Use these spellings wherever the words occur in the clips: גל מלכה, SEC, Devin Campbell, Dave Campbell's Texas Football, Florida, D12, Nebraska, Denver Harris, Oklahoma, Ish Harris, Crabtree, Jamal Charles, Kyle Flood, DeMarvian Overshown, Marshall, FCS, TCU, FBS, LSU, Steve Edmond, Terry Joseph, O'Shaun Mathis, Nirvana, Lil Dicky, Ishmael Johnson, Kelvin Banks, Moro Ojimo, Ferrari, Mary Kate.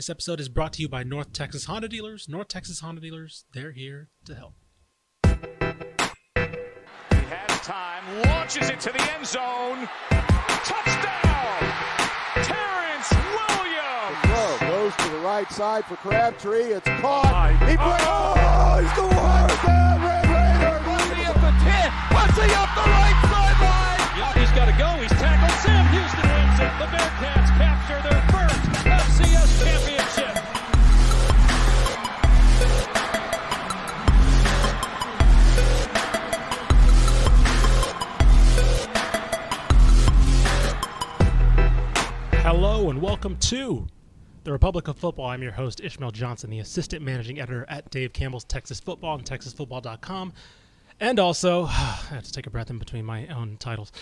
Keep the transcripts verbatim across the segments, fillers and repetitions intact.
This episode is brought to you by North Texas Honda Dealers. North Texas Honda Dealers, they're here to help. He has time, launches it to the end zone. Touchdown! Terrence Williams! Goes to the right side for Crabtree. It's caught. He plays. Oh, he's the wide down, Red Raider. What's he up the ten? What's he up the right sideline? Yep, he's got to go. He's tackled. Sam Houston wins it. The Bearcats capture their first F C S championship. Hello and welcome to The Republic of Football. I'm your host, Ishmael Johnson, the assistant managing editor at Dave Campbell's Texas Football and Texas Football dot com. And also, I have to take a breath in between my own titles,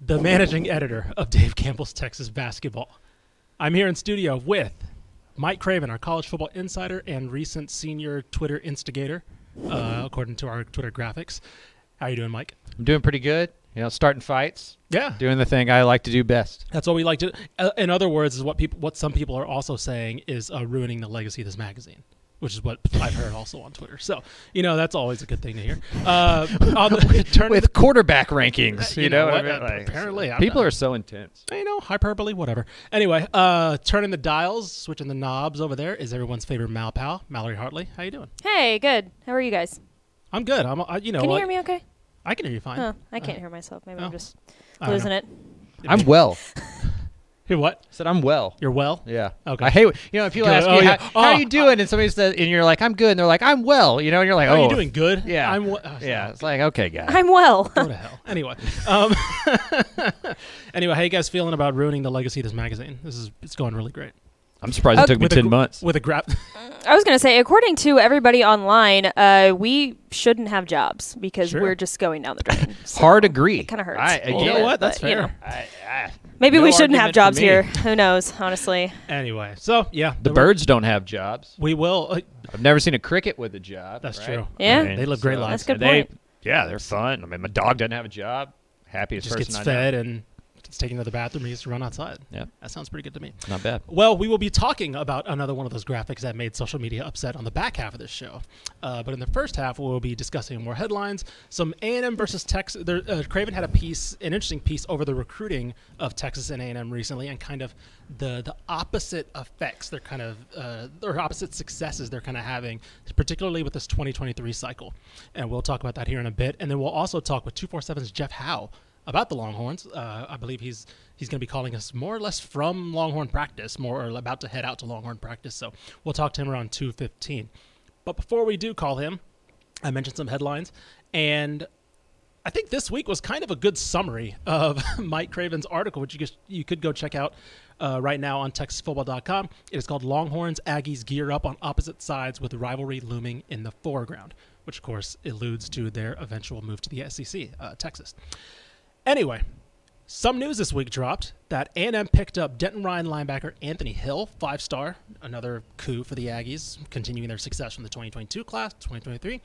the managing editor of Dave Campbell's Texas Basketball. I'm here in studio with Mike Craven, our college football insider and recent senior Twitter instigator, uh, according to our Twitter graphics. How are you doing, Mike? I'm doing pretty good. You know, starting fights. Yeah. Doing the thing I like to do best. That's what we like to do. Uh, in other words, is what people, what some people are also saying is uh, ruining the legacy of this magazine, which is what I've heard also on Twitter. So, you know, that's always a good thing to hear. Uh, on the, with with the, quarterback rankings, you, you know, know what? What I mean? Like, apparently. I'm people not, are so intense. You know, hyperbole, whatever. Anyway, uh, turning the dials, switching the knobs over there is everyone's favorite Mal Pal, Mallory Hartley. How you doing? Hey, good. How are you guys? I'm good. I'm. I, you know, Can you like, hear me okay? I can hear you fine. Oh, I can't uh, hear myself. Maybe oh. I'm just losing it. I'm well. You're what? I said I'm well. You're well? Yeah. Okay. I hate it. You know, if people good. ask oh, me, yeah. how, oh, how are you doing? I, and somebody says, and you're like, I'm good. And they're like, I'm well. You know, and you're like, oh. Are you doing good? Yeah. I'm well. Oh, yeah. It's like, okay, guys. I'm well. Go to hell. Anyway. Um, anyway, how you guys feeling about ruining the legacy of this magazine? This is, it's going really great. I'm surprised uh, it took me ten a, months. With a grab. I was going to say, according to everybody online, uh, we shouldn't have jobs because sure. we're just going down the drain. So hard agree. It kind of hurts. I, I, you know what? That's but, fair. You know. I, I, Maybe no we shouldn't have jobs here. Who knows, honestly. Anyway, so yeah. The birds don't have jobs. We will. Uh, I've never seen a cricket with a job. That's right? true. Yeah. I mean, they live great so lives. That's good point. They, yeah, they're fun. I mean, my dog doesn't have a job. Happiest just person gets I fed know. and... It's taking to the bathroom. He has to run outside. Yeah, that sounds pretty good to me. Not bad. Well, we will be talking about another one of those graphics that made social media upset on the back half of this show. Uh, but in the first half, we'll be discussing more headlines. Some A and M versus Texas. There, uh, Craven had a piece, an interesting piece over the recruiting of Texas and A and M recently, and kind of the the opposite effects they're kind of uh, or opposite successes they're kind of having, particularly with this twenty twenty-three cycle. And we'll talk about that here in a bit. And then we'll also talk with two forty-seven's Jeff Howe about the Longhorns. Uh, I believe he's he's going to be calling us more or less from Longhorn practice, more or about to head out to Longhorn practice. So we'll talk to him around two fifteen. But before we do call him, I mentioned some headlines. And I think this week was kind of a good summary of Mike Craven's article, which you could, you could go check out uh, right now on Texas Football dot com. It is called Longhorns Aggies Gear Up on Opposite Sides with Rivalry Looming in the Foreground, which, of course, alludes to their eventual move to the S E C, uh, Texas. Anyway, some news this week dropped that A and M picked up Denton Ryan linebacker Anthony Hill, five-star, another coup for the Aggies, continuing their success from the twenty twenty-two class, twenty twenty-three.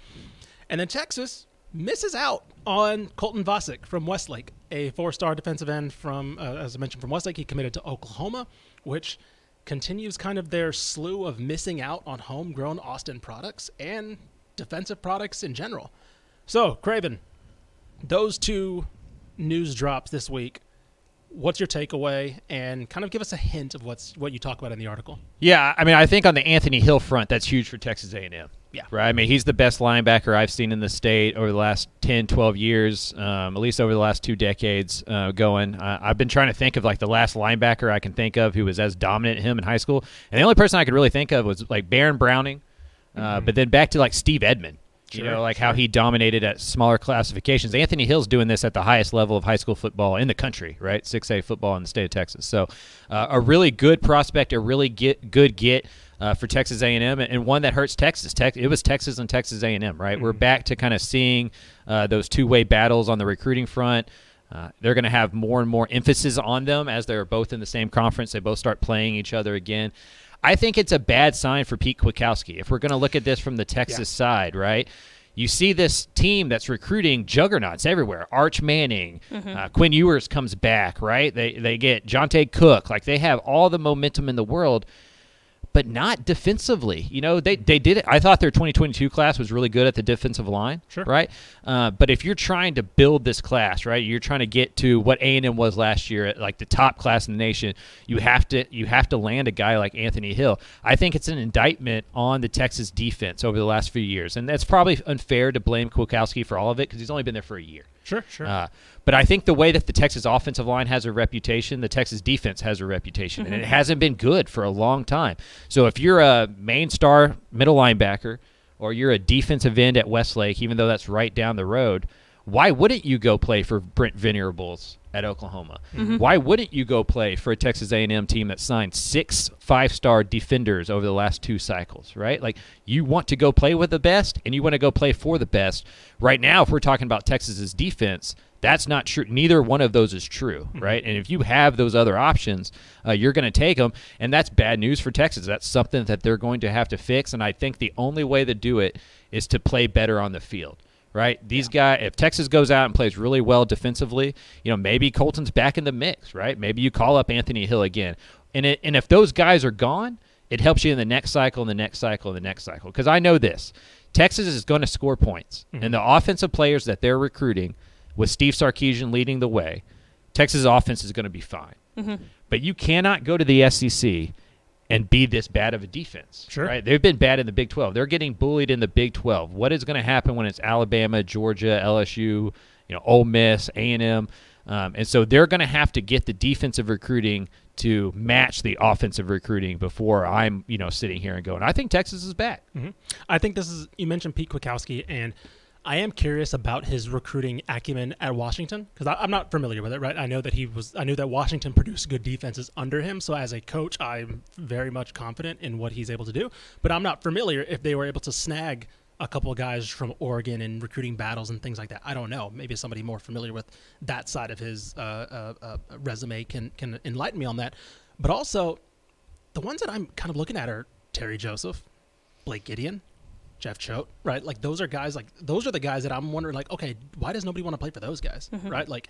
And then Texas misses out on Colton Vasek from Westlake, a four-star defensive end from, uh, as I mentioned, from Westlake. He committed to Oklahoma, which continues kind of their slew of missing out on homegrown Austin products and defensive products in general. So, Craven, those two news drops this week. What's your takeaway, and kind of give us a hint of what's what you talk about in the article? Yeah, I mean, I think on the Anthony Hill front, that's huge for Texas A and M. Yeah, right. I mean, he's the best linebacker I've seen in the state over the last ten, twelve years, um, at least over the last two decades. Uh, going, uh, I've been trying to think of like the last linebacker I can think of who was as dominant as him in high school, and the only person I could really think of was like Baron Browning, uh, mm-hmm. but then back to like Steve Edmond. You sure, know, like sure. how he dominated at smaller classifications. Anthony Hill's doing this at the highest level of high school football in the country, right? six A football in the state of Texas. So uh, a really good prospect, a really get, good get uh, for Texas A and M, and one that hurts Texas. Tex- it was Texas and Texas A and M, right? Mm-hmm. We're back to kind of seeing uh, those two-way battles on the recruiting front. Uh, they're going to have more and more emphasis on them as they're both in the same conference. They both start playing each other again. I think it's a bad sign for Pete Kwiatkowski. If we're going to look at this from the Texas yeah. side, right? You see this team that's recruiting juggernauts everywhere. Arch Manning, mm-hmm. uh, Quinn Ewers comes back, right? They they get Johntay Cook. Like, they have all the momentum in the world. but not defensively. You know, they, they did it. I thought their twenty twenty-two class was really good at the defensive line, sure. right? Uh, but if you're trying to build this class, right, you're trying to get to what A and M was last year, at like the top class in the nation, you have to you have to land a guy like Anthony Hill. I think it's an indictment on the Texas defense over the last few years, and that's probably unfair to blame Kwiatkowski for all of it because he's only been there for a year. Sure, sure. Uh, but I think the way that the Texas offensive line has a reputation, the Texas defense has a reputation, mm-hmm. and it hasn't been good for a long time. So if you're a main star middle linebacker or you're a defensive end at Westlake, even though that's right down the road, why wouldn't you go play for Brent Venables at Oklahoma? Mm-hmm. Why wouldn't you go play for a Texas A and M team that signed six five-star defenders over the last two cycles, right? Like, you want to go play with the best, and you want to go play for the best. Right now, if we're talking about Texas's defense, that's not true. Neither one of those is true, mm-hmm. right? And if you have those other options, uh, you're going to take them, and that's bad news for Texas. That's something that they're going to have to fix, and I think the only way to do it is to play better on the field. Right, these yeah. guys. If Texas goes out and plays really well defensively, you know, maybe Colton's back in the mix. Right, maybe you call up Anthony Hill again, and it, and if those guys are gone, it helps you in the next cycle, and the next cycle, and the next cycle. Because I know this, Texas is going to score points, mm-hmm. and the offensive players that they're recruiting, with Steve Sarkisian leading the way, Texas offense is going to be fine. Mm-hmm. But you cannot go to the S E C and be this bad of a defense. Sure. Right? They've been bad in the Big twelve. They're getting bullied in the Big twelve. What is going to happen when it's Alabama, Georgia, L S U, you know, Ole Miss, A and M? Um, and so they're going to have to get the defensive recruiting to match the offensive recruiting before I'm, you know, sitting here and going, I think Texas is back. Mm-hmm. I think this is, you mentioned Pete Kwiatkowski, and I am curious about his recruiting acumen at Washington, because I'm not familiar with it, right? I know that he was, I knew that Washington produced good defenses under him. So as a coach, I'm very much confident in what he's able to do, but I'm not familiar if they were able to snag a couple of guys from Oregon in recruiting battles and things like that. I don't know. Maybe somebody more familiar with that side of his uh, uh, uh, resume can, can enlighten me on that. But also the ones that I'm kind of looking at are Terry Joseph, Blake Gideon, Jeff Choate, right? Like those are guys, like those are the guys that I'm wondering, like, okay, why does nobody want to play for those guys, mm-hmm. right? Like,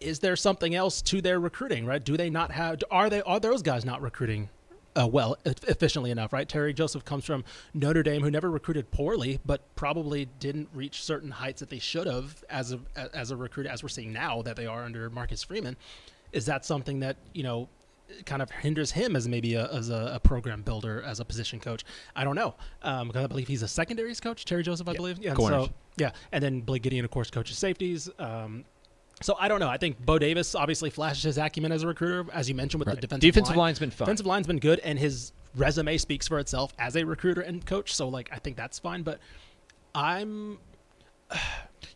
is there something else to their recruiting, right? Do they not have? Are they? Are those guys not recruiting uh, well, e- efficiently enough, right? Terry Joseph comes from Notre Dame, who never recruited poorly, but probably didn't reach certain heights that they should have as a as a recruit, as we're seeing now that they are under Marcus Freeman. Is that something that, you know, kind of hinders him as maybe a, as a, a program builder, as a position coach? I don't know. Um, because I believe he's a secondaries coach, Terry Joseph, I yeah. believe. Yeah. Corners. So, yeah. And then Blake Gideon, of course, coaches safeties. Um, so I don't know. I think Bo Davis obviously flashes his acumen as a recruiter, as you mentioned, with right. the defensive, defensive line. Defensive line's been fun. Defensive line's been good, and his resume speaks for itself as a recruiter and coach. So, like, I think that's fine. But I'm...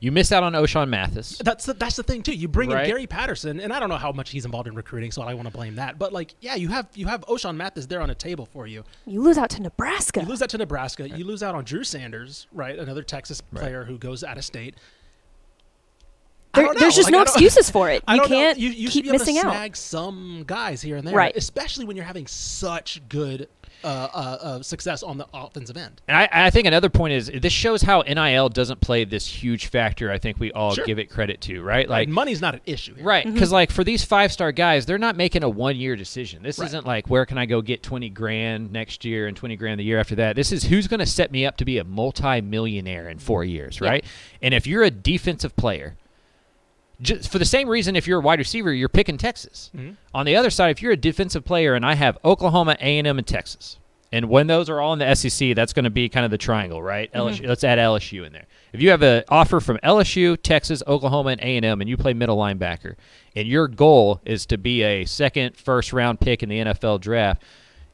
You miss out on O'Shaun Mathis. That's the, that's the thing too. You bring right. in Gary Patterson, and I don't know how much he's involved in recruiting, so I don't want to blame that. But like, yeah, you have you have O'Shaun Mathis there on a table for you. You lose out to Nebraska. You lose out to Nebraska. Right. You lose out on Drew Sanders, right? Another Texas player right. who goes out of state. There, there's just like, no excuses for it. You can't you, you keep missing out. You should be able to snag some guys here and there, right. especially when you're having such good Uh, uh, uh, success on the offensive end. And I, I think another point is this shows how N I L doesn't play this huge factor I think we all sure. give it credit to, right? Like, and money's not an issue here. Right, because mm-hmm. like for these five-star guys, they're not making a one-year decision. This right. isn't like, where can I go get twenty grand next year and twenty grand the year after that? This is who's going to set me up to be a multi-millionaire in four years, right? Yeah. And if you're a defensive player, just for the same reason, if you're a wide receiver, you're picking Texas. Mm-hmm. On the other side, if you're a defensive player, and I have Oklahoma, A and M, and Texas, and when those are all in the S E C, that's going to be kind of the triangle, right? Mm-hmm. L S U, let's add L S U in there. If you have an offer from L S U, Texas, Oklahoma, and A and M, and you play middle linebacker, and your goal is to be a second, first-round pick in the N F L draft,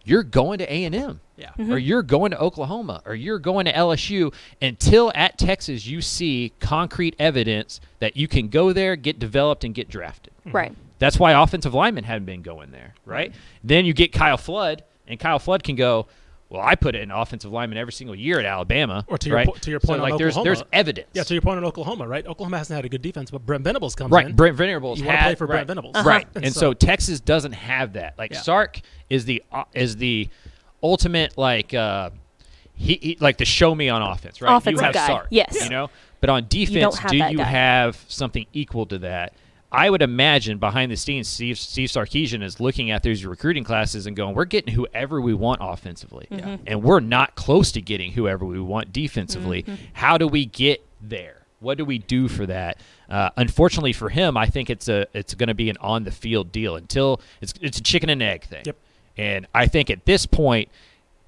you're going to A and M, yeah. mm-hmm. or you're going to Oklahoma, or you're going to L S U until at Texas you see concrete evidence that you can go there, get developed, and get drafted. Right. That's why offensive linemen haven't been going there, right? Mm-hmm. Then you get Kyle Flood, and Kyle Flood can go, well, I put in offensive linemen every single year at Alabama. Or to your, right? po- to your point so, like, on Oklahoma. There's, there's evidence. Yeah, to your point on Oklahoma, right? Oklahoma hasn't had a good defense, but Brent Venables comes right. in. Right, Brent Venables. You had, want to play for right. Brent Venables. Uh-huh. Right, and, and so, so Texas doesn't have that. Like, yeah. Sark is the uh, is the ultimate, like, uh, he, he like the show me on offense, right? Offensive you have guy. Sark, yes. you know? But on defense, you do you guy. have something equal to that? I would imagine behind the scenes, Steve, Steve Sarkisian is looking at these recruiting classes and going, we're getting whoever we want offensively, mm-hmm. and we're not close to getting whoever we want defensively. Mm-hmm. How do we get there? What do we do for that? Uh, unfortunately for him, I think it's a it's going to be an on-the-field deal until it's, – it's a chicken and egg thing. Yep. And I think at this point,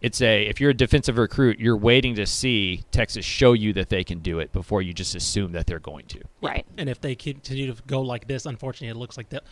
it's a – if you're a defensive recruit, you're waiting to see Texas show you that they can do it before you just assume that they're going to. Right. And if they continue to go like this, unfortunately, it looks like that.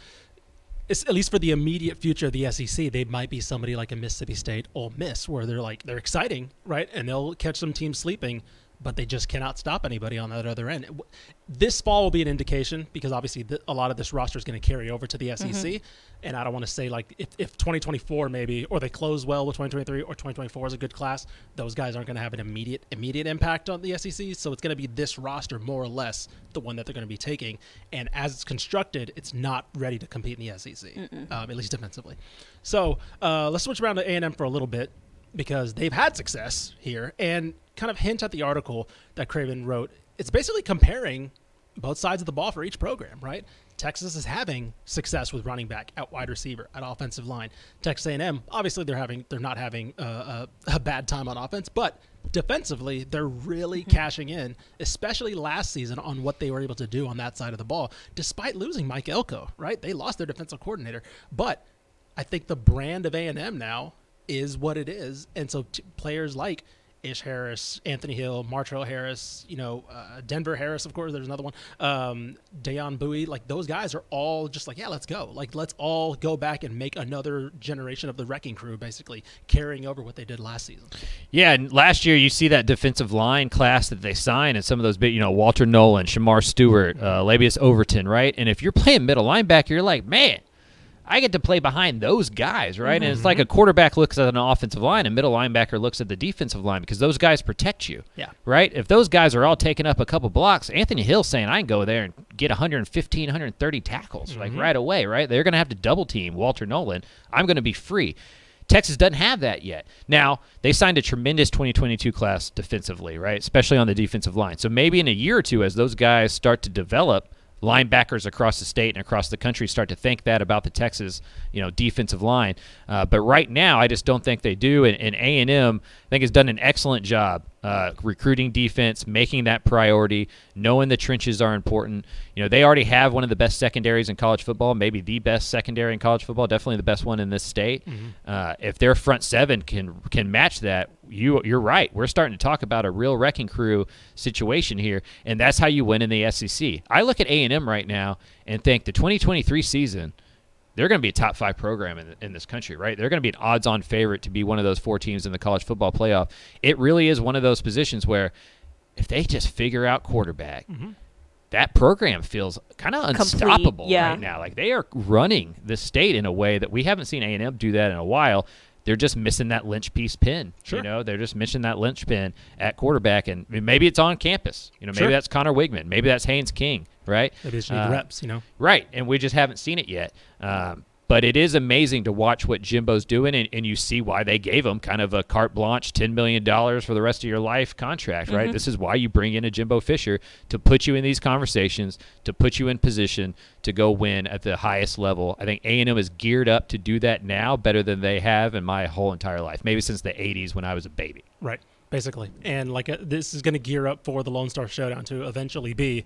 It's, at least for the immediate future of the S E C, they might be somebody like a Mississippi State, Ole Miss, where they're like they're exciting, right? And they'll catch some teams sleeping, but they just cannot stop anybody on that other end. This fall will be an indication because obviously the, a lot of this roster is going to carry over to the S E C. Mm-hmm. And I don't want to say like if, if twenty twenty-four maybe, or they close well with twenty twenty-three, or twenty twenty-four is a good class, those guys aren't going to have an immediate immediate impact on the S E C. So it's going to be this roster more or less the one that they're going to be taking. And as it's constructed, it's not ready to compete in the S E C, um, at least defensively. So uh, let's switch around to A and M for a little bit, because they've had success here, and kind of hint at the article that Craven wrote. It's basically comparing both sides of the ball for each program, right? Texas is having success with running back, at wide receiver, at offensive line. Texas A and M, obviously they're having they're not having uh, a, a bad time on offense, but defensively they're really mm-hmm. cashing in, especially last season on what they were able to do on that side of the ball, despite losing Mike Elko, right? They lost their defensive coordinator, but I think the brand of A and M now is what it is, and so t- players like Ish Harris, Anthony Hill, Martrell Harris, you know, uh, Denver Harris, of course, there's another one, um, Dayon Bowie, like those guys are all just like, yeah, let's go. Like, let's all go back and make another generation of the Wrecking Crew, basically carrying over what they did last season. Yeah, and last year you see that defensive line class that they signed, and some of those big, you know, Walter Nolen, Shamar Stewart, uh, Labius Overton, right? And if you're playing middle linebacker, you're like, man, I get to play behind those guys, right? Mm-hmm. And it's like a quarterback looks at an offensive line and middle linebacker looks at the defensive line because those guys protect you, yeah, right? If those guys are all taking up a couple blocks, Anthony Hill saying, I can go there and get one fifteen, one thirty tackles mm-hmm. like right away, right? They're going to have to double team Walter Nolen. I'm going to be free. Texas doesn't have that yet. Now, they signed a tremendous twenty twenty-two class defensively, right? Especially on the defensive line. So maybe in a year or two, as those guys start to develop, linebackers across the state and across the country start to think that about the Texas, you know, defensive line. Uh, but right now, I just don't think they do. And, and A and M, I think, has done an excellent job uh, recruiting defense, making that priority, knowing the trenches are important. You know, they already have one of the best secondaries in college football, maybe the best secondary in college football, definitely the best one in this state. Mm-hmm. Uh, if their front seven can can match that, you, you're right. We're starting to talk about a real Wrecking Crew situation here, and that's how you win in the S E C. I look at A and M right now and think the twenty twenty-three season, they're going to be a top five program in, in this country, right? They're going to be an odds-on favorite to be one of those four teams in the college football playoff. It really is one of those positions where if they just figure out quarterback, mm-hmm. that program feels kind of unstoppable yeah. right now. Like they are running the state in a way that we haven't seen A and M do that in a while. They're just missing that linchpiece pin. Sure. You know, they're just missing that linchpin at quarterback, and maybe it's on campus. You know, maybe sure. that's Connor Wigman, maybe that's Haynes King, right? Maybe it's uh, reps, you know. Right, and we just haven't seen it yet. Um, but it is amazing to watch what Jimbo's doing, and, and you see why they gave him kind of a carte blanche ten million dollars for the rest of your life contract, mm-hmm. right? This is why you bring in a Jimbo Fisher, to put you in these conversations, to put you in position to go win at the highest level. I think A and M is geared up to do that now better than they have in my whole entire life, maybe since the eighties when I was a baby. Right, basically. And like a, this is going to gear up for the Lone Star Showdown to eventually be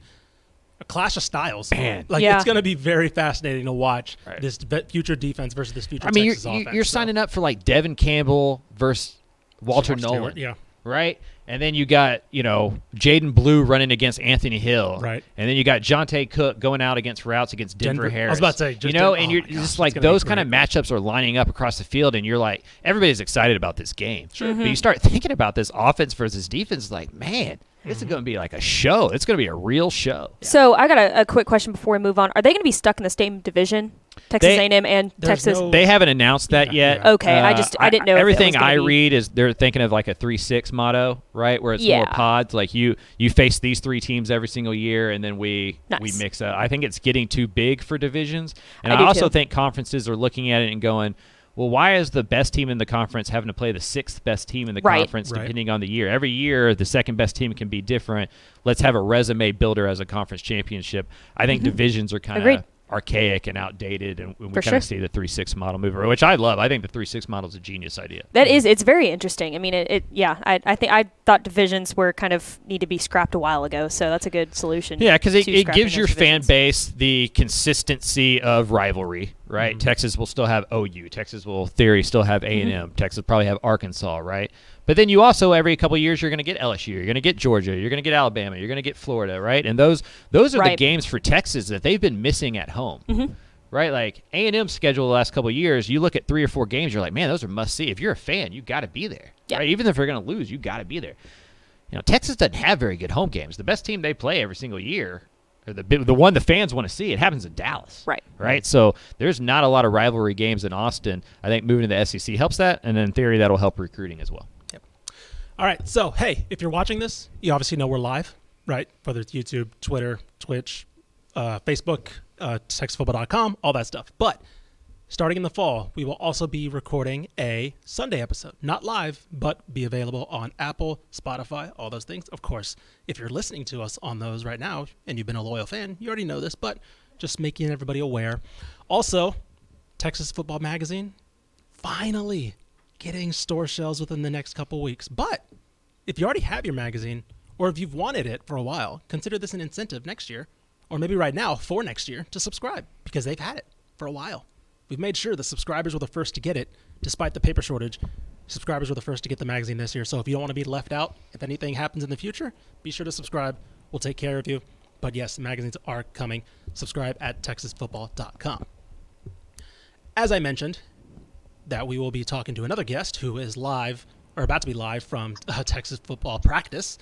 a clash of styles. Man. Like yeah. It's going to be very fascinating to watch right. this future defense versus this future I mean, Texas you're, offense. You're so. signing up for like Devin Campbell versus Walter Nolen, yeah, right? And then you got, you know, Jaden Blue running against Anthony Hill. Right. And then you got Johntay Cook going out against routes against Denver, Denver Harris. I was about to say. Just you know, to, and oh you're gosh, just like those kind of matchups are lining up across the field, and you're like, everybody's excited about this game. Sure. Mm-hmm. But you start thinking about this offense versus defense, like, man, this is going to be like a show. It's going to be a real show. So I got a, a quick question before we move on. Are they going to be stuck in the same division, Texas they, A and M and Texas? No, they haven't announced that yeah, yet. Yeah. Okay, uh, I just I didn't know. I, everything I read be. is they're thinking of like a three six motto, right? Where it's yeah. more pods. Like you, you face these three teams every single year, and then we nice. we mix up. I think it's getting too big for divisions, and I, I also too. think conferences are looking at it and going, well, why is the best team in the conference having to play the sixth best team in the right. conference depending right. on the year? Every year, the second best team can be different. Let's have a resume builder as a conference championship. I think mm-hmm. divisions are kind of archaic and outdated, and we kind of sure. see the three six model mover, which I love. I think the three six model is a genius idea. That is, it's very interesting. I mean, it, it yeah, I I think I thought divisions were kind of need to be scrapped a while ago, so that's a good solution. Yeah, because it, it gives your divisions. Fan base the consistency of rivalry, right? Mm-hmm. Texas will still have O U. Texas will, theory, still have A and M. Mm-hmm. Texas probably have Arkansas, right? But then you also, every couple of years, you're going to get L S U, you're going to get Georgia, you're going to get Alabama, you're going to get Florida, right? And those those are right. the games for Texas that they've been missing at home, mm-hmm. right? Like A and M's schedule the last couple of years, you look at three or four games, you're like, man, those are must-see. If you're a fan, you got to be there, yeah. right? Even if they're going to lose, you got to be there. You know, Texas doesn't have very good home games. The best team they play every single year, or the the one the fans want to see, it happens in Dallas. Right. Right? So there's not a lot of rivalry games in Austin. I think moving to the S E C helps that, and in theory, that'll help recruiting as well. Yep. All right. So, hey, if you're watching this, you obviously know we're live, right? Whether it's YouTube, Twitter, Twitch, uh, Facebook, uh, Texas Football dot com, all that stuff. But starting in the fall, we will also be recording a Sunday episode. Not live, but be available on Apple, Spotify, all those things. Of course, if you're listening to us on those right now and you've been a loyal fan, you already know this, but just making everybody aware. Also, Texas Football Magazine, finally getting store shelves within the next couple weeks. But if you already have your magazine, or if you've wanted it for a while, consider this an incentive next year, or maybe right now for next year, to subscribe, because they've had it for a while. We've made sure the subscribers were the first to get it, despite the paper shortage. Subscribers were the first to get the magazine this year. So if you don't want to be left out, if anything happens in the future, be sure to subscribe. We'll take care of you. But yes, the magazines are coming. Subscribe at Texas Football dot com. As I mentioned, that we will be talking to another guest who is live, or about to be live, from uh, Texas football practice,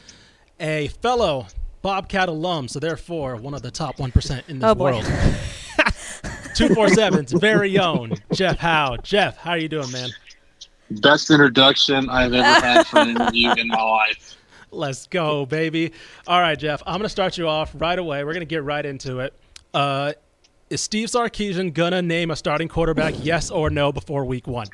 a fellow Bobcat alum, so therefore one of the top one percent in this oh world. two forty-seven's very own Jeff Howe. Jeff, how are you doing, man? Best introduction I've ever had for an interview in my life. Let's go, baby. All right, Jeff, I'm going to start you off right away. We're going to get right into it. Uh, is Steve Sarkisian going to name a starting quarterback, yes or no, before week one?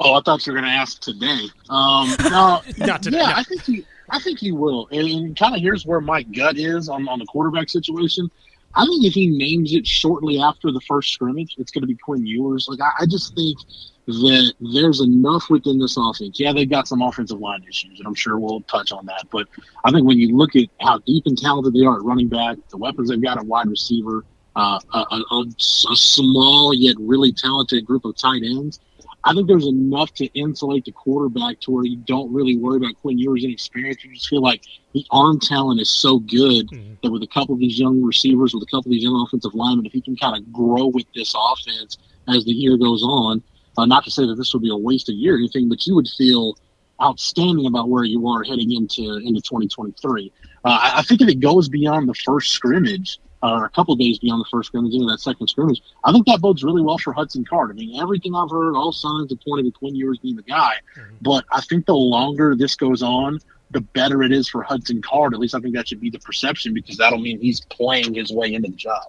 Oh, I thought you were going to ask today. Um, no, Not today. Yeah, no. I think he, I think he will. And, and kind of here's where my gut is on, on the quarterback situation. I think if he names it shortly after the first scrimmage, it's going to be Quinn Ewers. Like, I, I just think that there's enough within this offense. Yeah, they've got some offensive line issues, and I'm sure we'll touch on that. But I think when you look at how deep and talented they are at running back, the weapons they've got at wide receiver, uh, a, a, a small yet really talented group of tight ends, I think there's enough to insulate the quarterback to where you don't really worry about Quinn Ewers' inexperience. You just feel like the arm talent is so good mm-hmm. that with a couple of these young receivers, with a couple of these young offensive linemen, if he can kind of grow with this offense as the year goes on, uh, not to say that this would be a wasted year or anything, but you would feel outstanding about where you are heading into, into twenty twenty-three. Uh, I, I think if it goes beyond the first scrimmage, or uh, a couple of days beyond the first scrimmage, into that second scrimmage, I think that bodes really well for Hudson Card. I mean, everything I've heard, all signs have pointed to Quinn Ewers being the guy. Mm-hmm. But I think the longer this goes on, the better it is for Hudson Card. At least I think that should be the perception, because that'll mean he's playing his way into the job.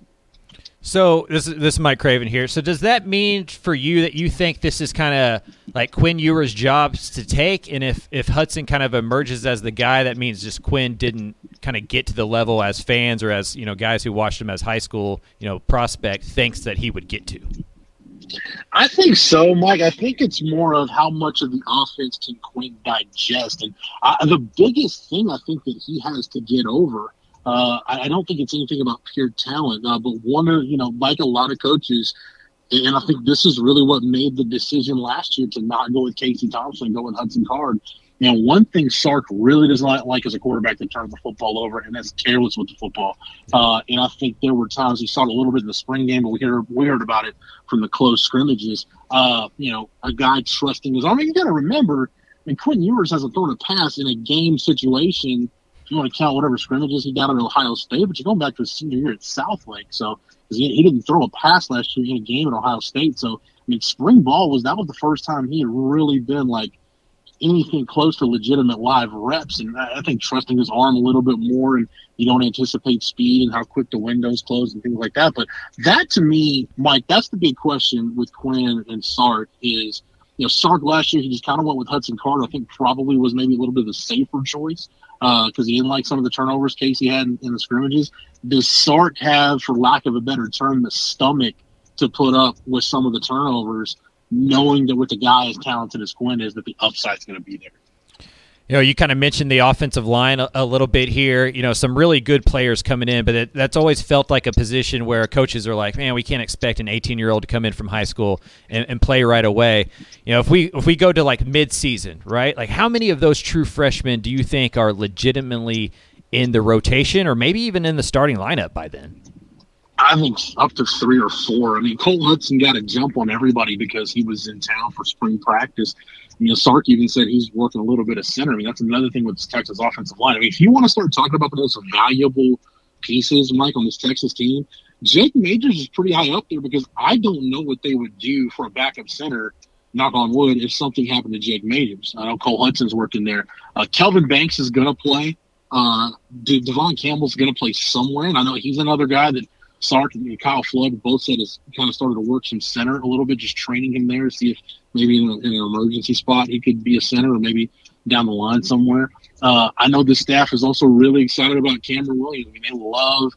So this is, this is Mike Craven here. So does that mean for you that you think this is kind of like Quinn Ewers' jobs to take, and if, if Hudson kind of emerges as the guy, that means just Quinn didn't kind of get to the level as fans or as, you know, guys who watched him as high school, you know, prospect thinks that he would get to? I think so, Mike. I think it's more of how much of the offense can Quinn digest. And I, the biggest thing I think that he has to get over, Uh, I don't think it's anything about pure talent, uh, but one of, you know, like a lot of coaches, and I think this is really what made the decision last year to not go with Casey Thompson, go with Hudson Card. You know, one thing Sark really does not like is a quarterback that turns the football over, and that's careless with the football. Uh, and I think there were times he saw it a little bit in the spring game, but we heard, we heard about it from the close scrimmages. Uh, you know, a guy trusting his arm. I mean, you got to remember, I mean, Quinn Ewers hasn't thrown a pass in a game situation. You want to count whatever scrimmages he got at Ohio State, but you're going back to his senior year at Southlake. So he, he didn't throw a pass last year in a game at Ohio State. So, I mean, spring ball was that was the first time he had really been like anything close to legitimate live reps. And I, I think trusting his arm a little bit more, and you don't anticipate speed and how quick the windows close and things like that. But that to me, Mike, that's the big question with Quinn and Sark is, You know, Sark last year, he just kind of went with Hudson Card. I think probably was maybe a little bit of a safer choice because uh, he didn't like some of the turnovers Casey had in, in the scrimmages. Does Sark have, for lack of a better term, the stomach to put up with some of the turnovers, knowing that with a guy as talented as Quinn is, that the upside's going to be there? You know, you kind of mentioned the offensive line a, a little bit here. You know, some really good players coming in, but it, that's always felt like a position where coaches are like, man, we can't expect an eighteen-year-old to come in from high school and, and play right away. You know, if we if we go to like mid-season, right, like how many of those true freshmen do you think are legitimately in the rotation or maybe even in the starting lineup by then? I think up to three or four. I mean, Cole Hudson got a jump on everybody because he was in town for spring practice. You know, Sark even said he's working a little bit of center. I mean, that's another thing with this Texas offensive line. I mean, if you want to start talking about those valuable pieces, Mike, on this Texas team, Jake Majors is pretty high up there because I don't know what they would do for a backup center, knock on wood, if something happened to Jake Majors. I know Cole Hudson's working there. Uh, Kelvin Banks is going to play. Uh, De- Devon Campbell's going to play somewhere, and I know he's another guy that Sark and Kyle Flood both said has kind of started to work some center a little bit, just training him there to see if maybe in, a, in an emergency spot he could be a center or maybe down the line somewhere. Uh, I know the staff is also really excited about Cameron Williams. I mean, they love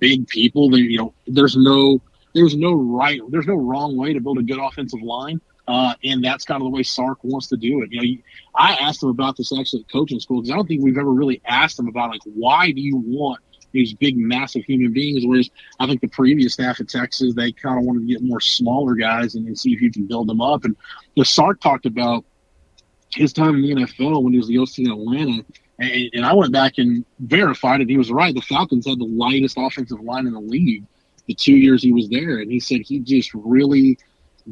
big people. They, you know, there's no there's no right there's no wrong way to build a good offensive line, uh, and that's kind of the way Sark wants to do it. You know, you, I asked him about this actually at coaching school because I don't think we've ever really asked him about like why do you want these big, massive human beings, whereas I think the previous staff at Texas, they kind of wanted to get more smaller guys and, and see if you can build them up. And the Sark talked about his time in the N F L when he was the O C in Atlanta, and, and I went back and verified it. He was right. The Falcons had the lightest offensive line in the league the two years he was there, and he said he just really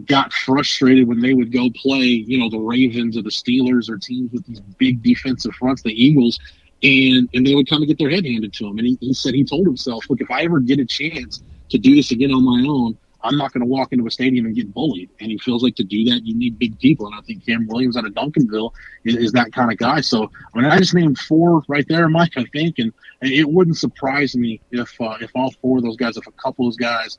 got frustrated when they would go play, you know, the Ravens or the Steelers or teams with these big defensive fronts, the Eagles, And and they would kind of get their head handed to him. And he, he said he told himself, look, if I ever get a chance to do this again on my own, I'm not going to walk into a stadium and get bullied. And he feels like to do that, you need big people. And I think Cam Williams out of Duncanville is, is that kind of guy. So, I mean, I just named four right there, Mike, I think. And, and it wouldn't surprise me if uh, if all four of those guys, if a couple of those guys,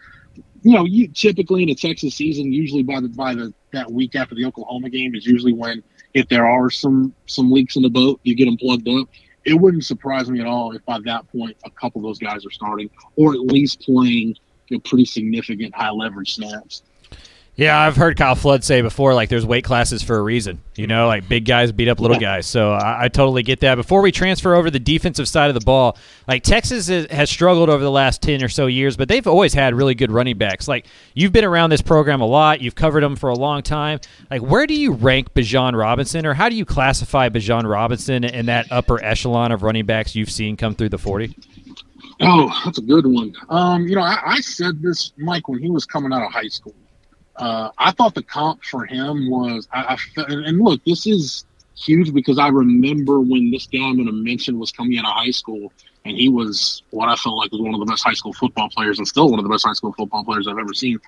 you know, you typically in a Texas season, usually by the by the that week after the Oklahoma game is usually when, if there are some, some leaks in the boat, you get them plugged up. It wouldn't surprise me at all if by that point a couple of those guys are starting or at least playing, you know, pretty significant high-leverage snaps. Yeah, I've heard Kyle Flood say before, like, there's weight classes for a reason. You know, like, big guys beat up little guys. So I, I totally get that. Before we transfer over the defensive side of the ball, like, Texas is, has struggled over the last ten or so years, but they've always had really good running backs. Like, you've been around this program a lot. You've covered them for a long time. Like, where do you rank Bijan Robinson, or how do you classify Bijan Robinson in that upper echelon of running backs you've seen come through the forty? Oh, that's a good one. Um, you know, I, I said this, Mike, when he was coming out of high school. Uh, I thought the comp for him was, I, I and look, this is huge because I remember when this guy I'm going to mention was coming out of high school, and he was what I felt like was one of the best high school football players and still one of the best high school football players I've ever seen.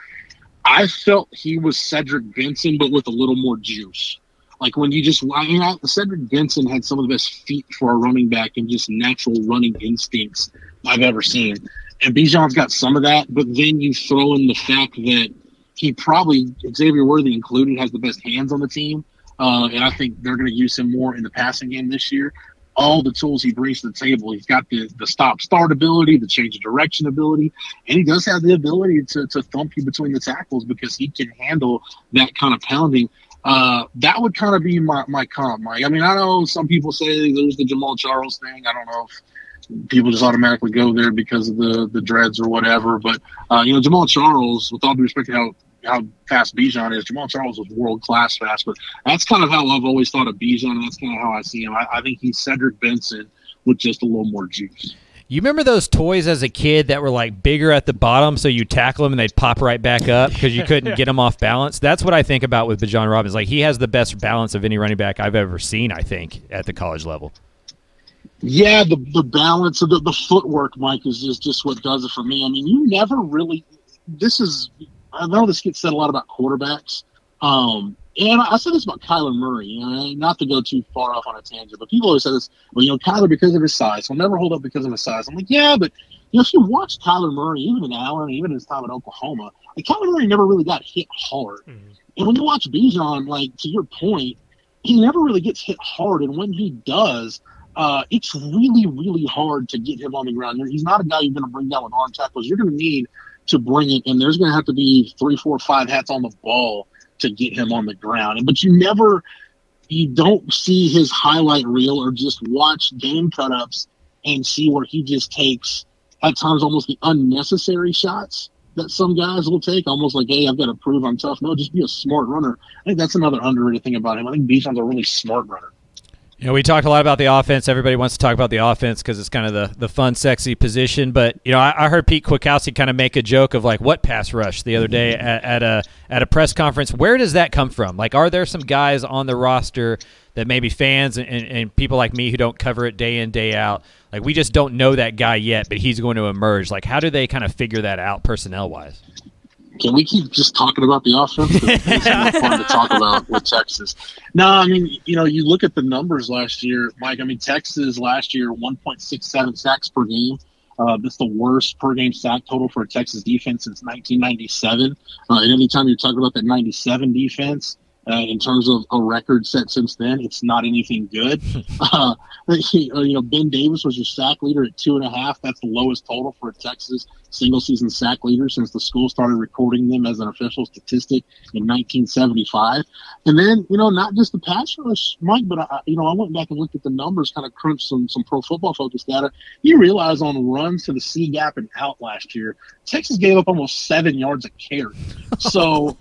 I felt he was Cedric Benson, but with a little more juice. Like when you just, I mean, I, Cedric Benson had some of the best feet for a running back and just natural running instincts I've ever seen. And Bijan's got some of that, but then you throw in the fact that he probably, Xavier Worthy included, has the best hands on the team, uh, and I think they're going to use him more in the passing game this year. All the tools he brings to the table, he's got the, the stop-start ability, the change of direction ability, and he does have the ability to, to thump you between the tackles because he can handle that kind of pounding. Uh, that would kind of be my, my comp, Mike. I mean, I know some people say there's the Jamal Charles thing. I don't know if people just automatically go there because of the, the dreads or whatever. But, uh, you know, Jamal Charles, with all due respect to how, how fast Bijan is, Jamal Charles was world-class fast. But that's kind of how I've always thought of Bijan, and that's kind of how I see him. I, I think he's Cedric Benson with just a little more juice. You remember those toys as a kid that were, like, bigger at the bottom so you tackle them and they'd pop right back up because you couldn't yeah. get them off balance? That's what I think about with Bijan Robinson. Like, he has the best balance of any running back I've ever seen, I think, at the college level. Yeah, the the balance of the, the footwork, Mike, is just, just what does it for me. I mean, you never really – this is – I know this gets said a lot about quarterbacks. Um, and I, I said this about Kyler Murray, you know, not to go too far off on a tangent, but people always say this, well, you know, Kyler, because of his size, he'll never hold up because of his size. I'm like, yeah, but you know, if you watch Kyler Murray, even in Allen, even in his time at Oklahoma, like Kyler Murray never really got hit hard. Mm-hmm. And when you watch Bijan, like, to your point, he never really gets hit hard. And when he does, uh, it's really, really hard to get him on the ground. He's not a guy you're going to bring down with arm tackles. You're going to need to bring it, and there's going to have to be three, four, five hats on the ball to get him on the ground. But you never – you don't see his highlight reel or just watch game cut-ups and see where he just takes at times almost the unnecessary shots that some guys will take, almost like, hey, I've got to prove I'm tough. No, just be a smart runner. I think that's another underrated thing about him. I think Bijan's a really smart runner. You know, we talked a lot about the offense. Everybody wants to talk about the offense because it's kind of the, the fun, sexy position. But, you know, I, I heard Pete Kwiatkowski kind of make a joke of, like, what pass rush the other day at, at a at a press conference. Where does that come from? Like, are there some guys on the roster that maybe fans and, and, and people like me who don't cover it day in, day out, like, we just don't know that guy yet, but he's going to emerge? Like, how do they kind of figure that out personnel-wise? Can we keep just talking about the offense? It's more fun to talk about with Texas. No, I mean, you know, you look at the numbers last year, Mike. I mean, Texas last year, one point six seven sacks per game. Uh, that's the worst per-game sack total for a Texas defense since nineteen ninety-seven. Uh, and any time you're talking about that ninety-seven defense, uh, in terms of a record set since then, it's not anything good. Uh, you know, Ben Davis was your sack leader at two and a half. That's the lowest total for a Texas single-season sack leader since the school started recording them as an official statistic in nineteen seventy-five. And then, you know, not just the pass rush, Mike, but, I, you know, I went back and looked at the numbers, kind of crunched some some Pro Football Focus data. You realize on runs to the C-gap and out last year, Texas gave up almost seven yards a carry. So,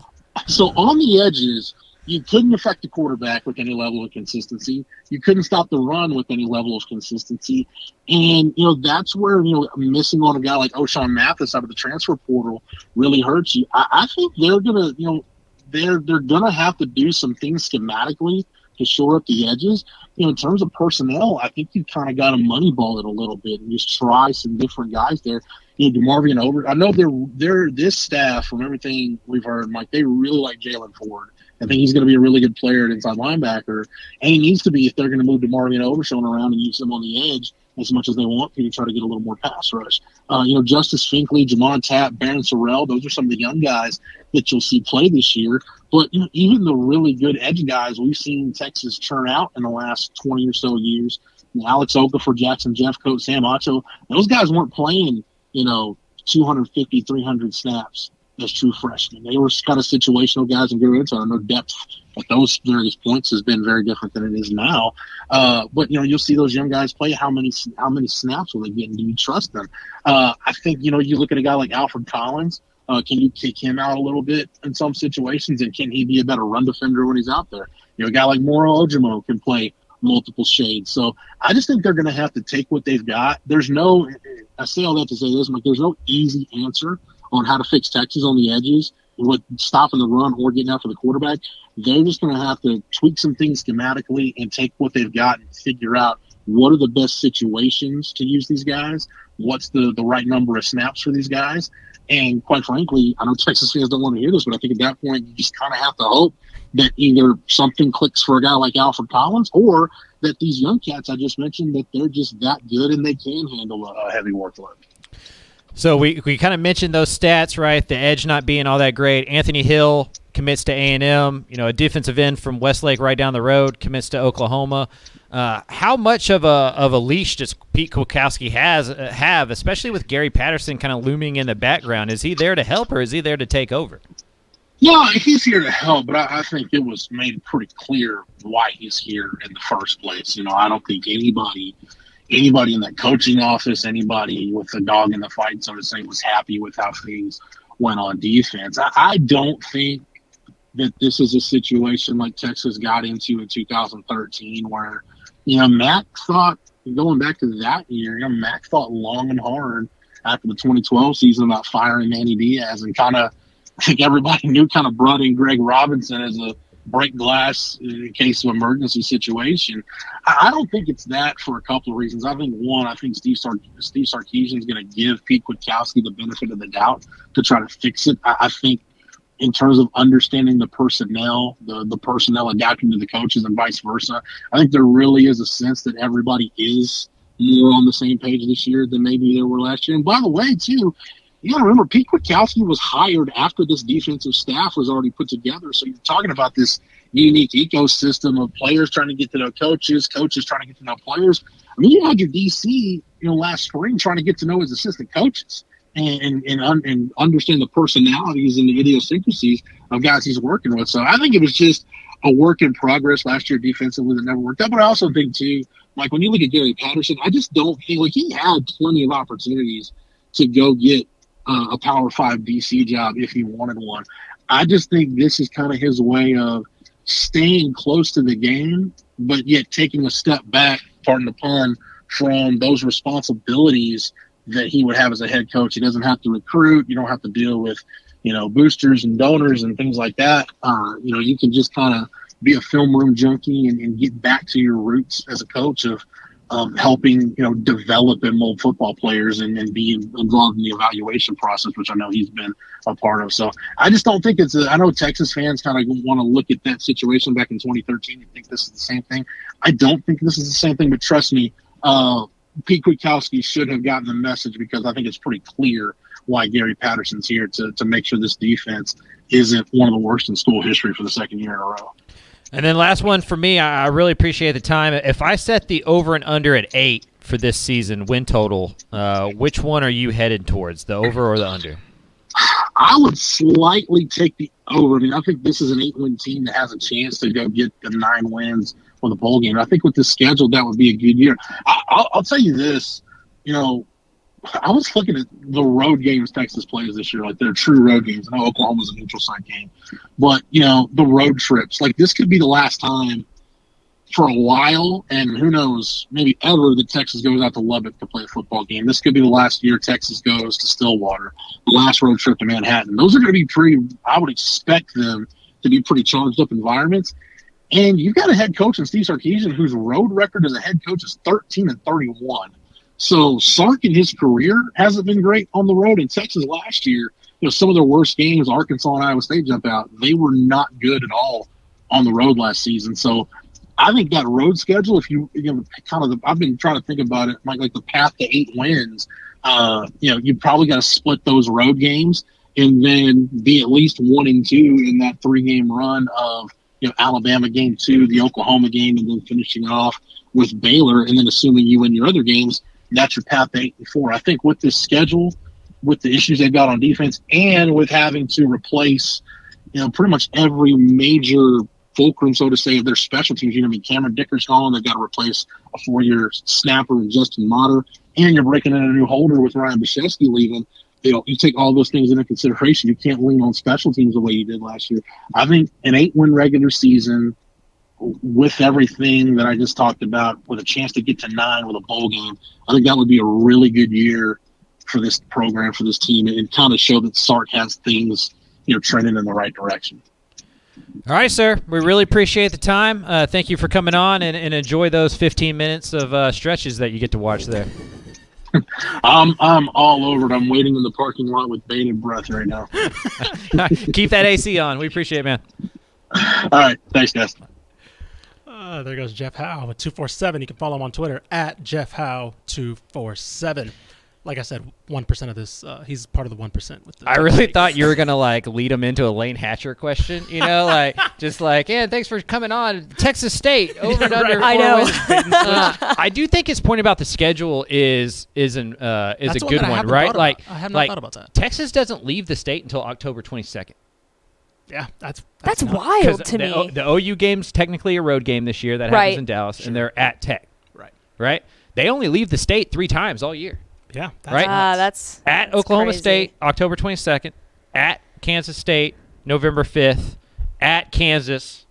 so on the edges, you couldn't affect the quarterback with any level of consistency. You couldn't stop the run with any level of consistency. And, you know, that's where, you know, missing on a guy like O'Shaun Mathis out of the transfer portal really hurts you. I, I think they're going to, you know, they're they're going to have to do some things schematically to shore up the edges. You know, in terms of personnel, I think you kind of got to moneyball it a little bit and just try some different guys there. You know, DeMarvian Over. I know they're, they're this staff, from everything we've heard, Mike, they really like Jalen Ford. I think he's going to be a really good player at inside linebacker, and he needs to be if they're going to move DeMarvian Overshown around and use him on the edge as much as they want to, to try to get a little more pass rush. Uh, you know, Justice Finkley, Jamon Tapp, Baron Sorrell, those are some of the young guys that you'll see play this year. But, you know, even the really good edge guys we've seen Texas churn out in the last twenty or so years, you know, Alex Okafor, Jackson Jeffcoat, Sam Otcho, those guys weren't playing, you know, two fifty, three hundred snaps as true freshmen. They were kind of situational guys and good runners. I know depth at those various points has been very different than it is now. Uh, but, you know, you'll see those young guys play. How many how many snaps will they get, and do you trust them? Uh, I think, you know, you look at a guy like Alfred Collins. Uh, can you kick him out a little bit in some situations, and can he be a better run defender when he's out there? You know, a guy like Moro Ojimo can play multiple shades. So I just think they're going to have to take what they've got. There's no – I say all that to say this, Mike, there's no easy answer on how to fix Texas on the edges with stopping the run or getting out for the quarterback. They're just going to have to tweak some things schematically and take what they've got and figure out what are the best situations to use these guys, what's the, the right number of snaps for these guys. And quite frankly, I know Texas fans don't want to hear this, but I think at that point you just kind of have to hope that either something clicks for a guy like Alfred Collins or that these young cats I just mentioned, that they're just that good and they can handle a heavy workload. So we, we kind of mentioned those stats, right? The edge not being all that great. Anthony Hill commits to A and M. You know, a defensive end from Westlake right down the road commits to Oklahoma. Uh, how much of a of a leash does Pete Kwiatkowski has uh, have, especially with Gary Patterson kind of looming in the background? Is he there to help or is he there to take over? Yeah, he's here to help, but I, I think it was made pretty clear why he's here in the first place. You know, I don't think anybody – Anybody in that coaching office, anybody with a dog in the fight, so to say, was happy with how things went on defense. I, I don't think that this is a situation like Texas got into in two thousand thirteen where, you know, Mac thought, going back to that year, you know, Mac thought long and hard after the twenty twelve season about firing Manny Diaz, and kind of, I think everybody knew, kind of brought in Greg Robinson as a break glass in case of emergency situation. I don't think it's that for a couple of reasons. I think, one, I think Steve Sark- Steve Sarkisian is going to give Pete Kwiatkowski the benefit of the doubt to try to fix it. I, I think in terms of understanding the personnel, the, the personnel adapting to the coaches and vice versa, I think there really is a sense that everybody is more on the same page this year than maybe they were last year. And by the way, too, you got to remember, Pete Kwiatkowski was hired after this defensive staff was already put together. So you're talking about this unique ecosystem of players trying to get to know coaches, coaches trying to get to know players. I mean, you had your D C, you know, last spring trying to get to know his assistant coaches and and, and, and understand the personalities and the idiosyncrasies of guys he's working with. So I think it was just a work in progress last year defensively that never worked out. But I also think, too, like when you look at Gary Patterson, I just don't think, like, he had plenty of opportunities to go get uh, a Power Five D C job if he wanted one. I just think this is kind of his way of staying close to the game, but yet taking a step back, pardon the pun, from those responsibilities that he would have as a head coach. He doesn't have to recruit. You don't have to deal with, you know, boosters and donors and things like that. Uh, you know, you can just kind of be a film room junkie and, and get back to your roots as a coach of um, helping, you know, develop and mold football players and, and be involved in the evaluation process, which I know he's been a part of. So I just don't think it's a, I know Texas fans kind of want to look at that situation back in twenty thirteen and think this is the same thing. I don't think this is the same thing, but trust me, uh, Pete Kwiatkowski should have gotten the message, because I think it's pretty clear why Gary Patterson's here to, to make sure this defense isn't one of the worst in school history for the second year in a row. And then last one for me, I really appreciate the time. If I set the over and under at eight for this season, win total, uh, which one are you headed towards, the over or the under? I would slightly take the over. I mean, I think this is an eight-win team that has a chance to go get the nine wins for the bowl game. I think with the schedule, that would be a good year. I, I'll, I'll tell you this, you know, I was looking at the road games Texas plays this year, like they're true road games. I know Oklahoma's a neutral site game, but, you know, the road trips, like this could be the last time for a while, and who knows, maybe ever, that Texas goes out to Lubbock to play a football game. This could be the last year Texas goes to Stillwater, the last road trip to Manhattan. Those are going to be pretty, I would expect them to be pretty charged up environments. And you've got a head coach in Steve Sarkisian whose road record as a head coach is thirteen and thirty-one. So Sark in his career hasn't been great on the road. In Texas last year, you know, some of their worst games, Arkansas and Iowa State jump out, they were not good at all on the road last season. So I think that road schedule, if you, you know, kind of, the, I've been trying to think about it, like, like the path to eight wins, uh, you know, you probably got to split those road games and then be at least one and two in that three-game run of, you know, Alabama game two, the Oklahoma game, and then finishing off with Baylor, and then assuming you win your other games, that's your path eight and four. I think with this schedule, with the issues they've got on defense, and with having to replace, you know, pretty much every major fulcrum, so to say, of their special teams. You know, I mean, Cameron Dicker's gone. They've got to replace a four-year snapper and Justin Motter, and you're breaking in a new holder with Ryan Bashevsky leaving. You know, you take all those things into consideration. You can't lean on special teams the way you did last year. I think an eight-win regular season with everything that I just talked about, with a chance to get to nine with a bowl game, I think that would be a really good year for this program, for this team, and kind of show that Sark has things, you know, trending in the right direction. All right, sir. We really appreciate the time. Uh, thank you for coming on, and, and enjoy those fifteen minutes of uh, stretches that you get to watch there. I'm I'm all over it. I'm waiting in the parking lot with bated breath right now. Keep that A C on. We appreciate it, man. All right. Thanks, guys. Uh, there goes Jeff Howe with two forty-seven. You can follow him on Twitter at Jeff Howe two forty-seven. Like I said, one percent of this, uh, he's part of the one percent. With the I really thought you were going to like lead him into a Lane Hatcher question, you know, like just like, yeah, thanks for coming on. Texas State, over yeah, and right. under. I know. uh, I do think his point about the schedule is is an uh, is That's a good one, one right? Like I have not like, thought about that. Texas doesn't leave the state until October twenty-second. Yeah, that's that's, that's wild to the, me. The O U game's technically a road game this year that right. happens in Dallas, sure. and they're at Tech. Right, right. They only leave the state three times all year. Yeah, that's right. Uh, that's at that's Oklahoma crazy. State, October twenty-second. At Kansas State, November fifth. At Kansas,